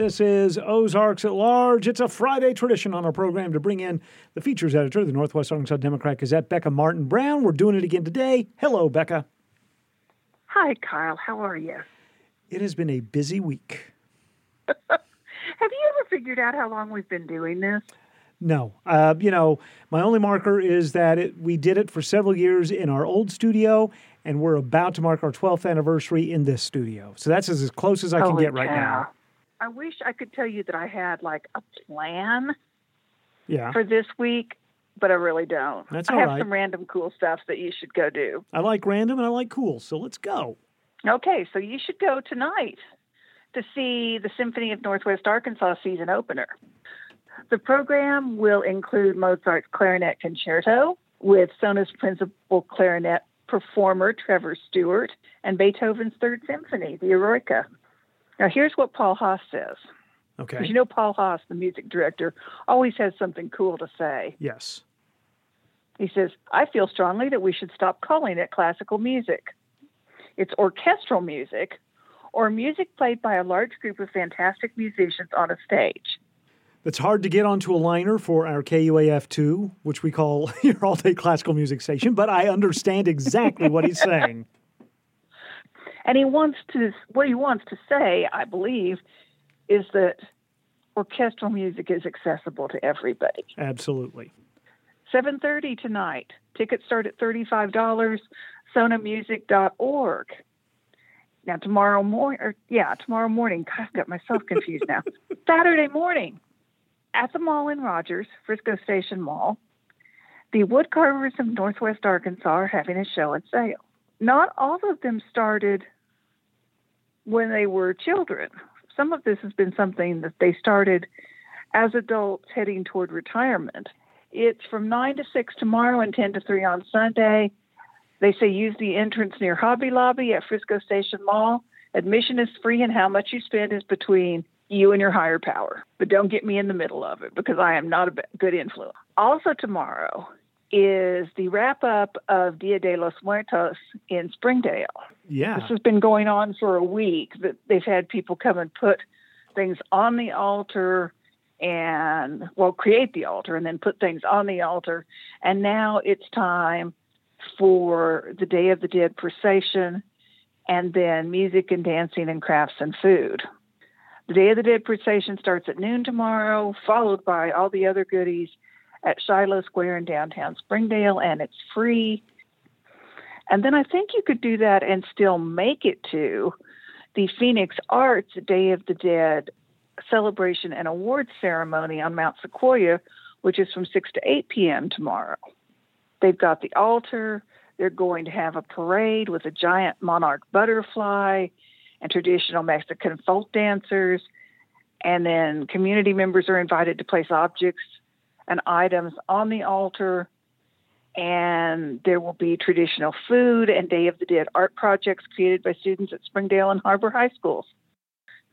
This is Ozarks at Large. It's a Friday tradition on our program to bring in the features editor of the Northwest Arkansas Democrat-Gazette, Becca Martin Brown. We're doing it again today. Hello, Becca. Hi, Kyle. How are you? It has been a busy week. Have you ever figured out how long we've been doing this? No. My only marker is that we did it for several years in our old studio, and we're about to mark our 12th anniversary in this studio. So that's as close as I can get right now. I wish I could tell you that I had, a plan for this week, but I really don't. That's all right. I have some random cool stuff that you should go do. I like random and I like cool, so let's go. Okay, so you should go tonight to see the Symphony of Northwest Arkansas season opener. The program will include Mozart's Clarinet Concerto with Sona's principal clarinet performer, Trevor Stewart, and Beethoven's Third Symphony, the Eroica. Now, here's what Paul Haas says. Okay. Because Paul Haas, the music director, always has something cool to say. Yes. He says, I feel strongly that we should stop calling it classical music. It's orchestral music, or music played by a large group of fantastic musicians on a stage. It's hard to get onto a liner for our KUAF2, which we call your all-day classical music station, but I understand exactly what he's saying. And what he wants to say, I believe, is that orchestral music is accessible to everybody. Absolutely. 7:30 tonight. Tickets start at $35. Sonamusic.org. Now, tomorrow morning. God, I've got myself confused now. Saturday morning, at the mall in Rogers, Frisco Station Mall, the Woodcarvers of Northwest Arkansas are having a show and sale. Not all of them started when they were children. Some of this has been something that they started as adults heading toward retirement. It's from 9 to 6 tomorrow and 10 to 3 on Sunday. They say use the entrance near Hobby Lobby at Frisco Station Mall. Admission is free, and how much you spend is between you and your higher power. But don't get me in the middle of it, because I am not a good influence. Also tomorrow is the wrap-up of Día de los Muertos in Springdale. Yeah. This has been going on for a week. They've had people come and put things on the altar and, create the altar and then put things on the altar. And now it's time for the Day of the Dead procession, and then music and dancing and crafts and food. The Day of the Dead procession starts at noon tomorrow, followed by all the other goodies at Shiloh Square in downtown Springdale, and it's free. And then I think you could do that and still make it to the Phoenix Arts Day of the Dead celebration and awards ceremony on Mount Sequoia, which is from 6 to 8 p.m. tomorrow. They've got the altar. They're going to have a parade with a giant monarch butterfly and traditional Mexican folk dancers. And then community members are invited to place objects and items on the altar. And there will be traditional food and Day of the Dead art projects created by students at Springdale and Harbor High Schools.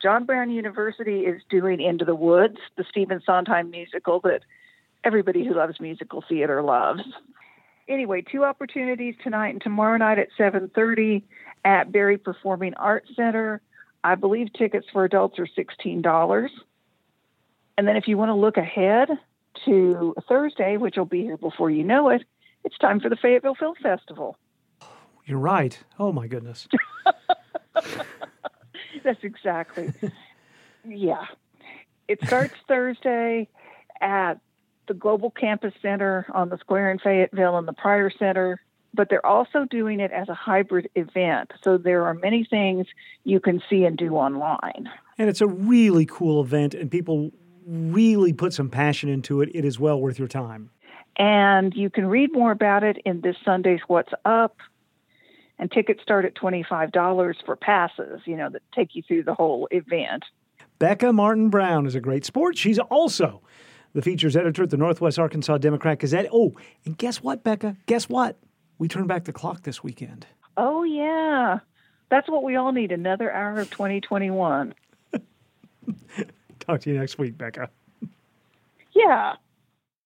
John Brown University is doing Into the Woods, the Stephen Sondheim musical that everybody who loves musical theater loves. Anyway, two opportunities tonight and tomorrow night at 7:30 at Berry Performing Arts Center. I believe tickets for adults are $16. And then if you want to look ahead to Thursday, which will be here before you know it, it's time for the Fayetteville Film Festival. You're right. Oh, my goodness. That's exactly. Yeah. It starts Thursday at the Global Campus Center on the square in Fayetteville and the Pryor Center, but they're also doing it as a hybrid event. So there are many things you can see and do online. And it's a really cool event, and people really put some passion into it. It is well worth your time. And you can read more about it in this Sunday's What's Up, and tickets start at $25 for passes, that take you through the whole event. Becca Martin Brown is a great sport. She's also the features editor at the Northwest Arkansas Democrat-Gazette. Oh, and guess what, Becca? Guess what? We turn back the clock this weekend. Oh, yeah. That's what we all need, another hour of 2021. Talk to you next week, Becca. Yeah.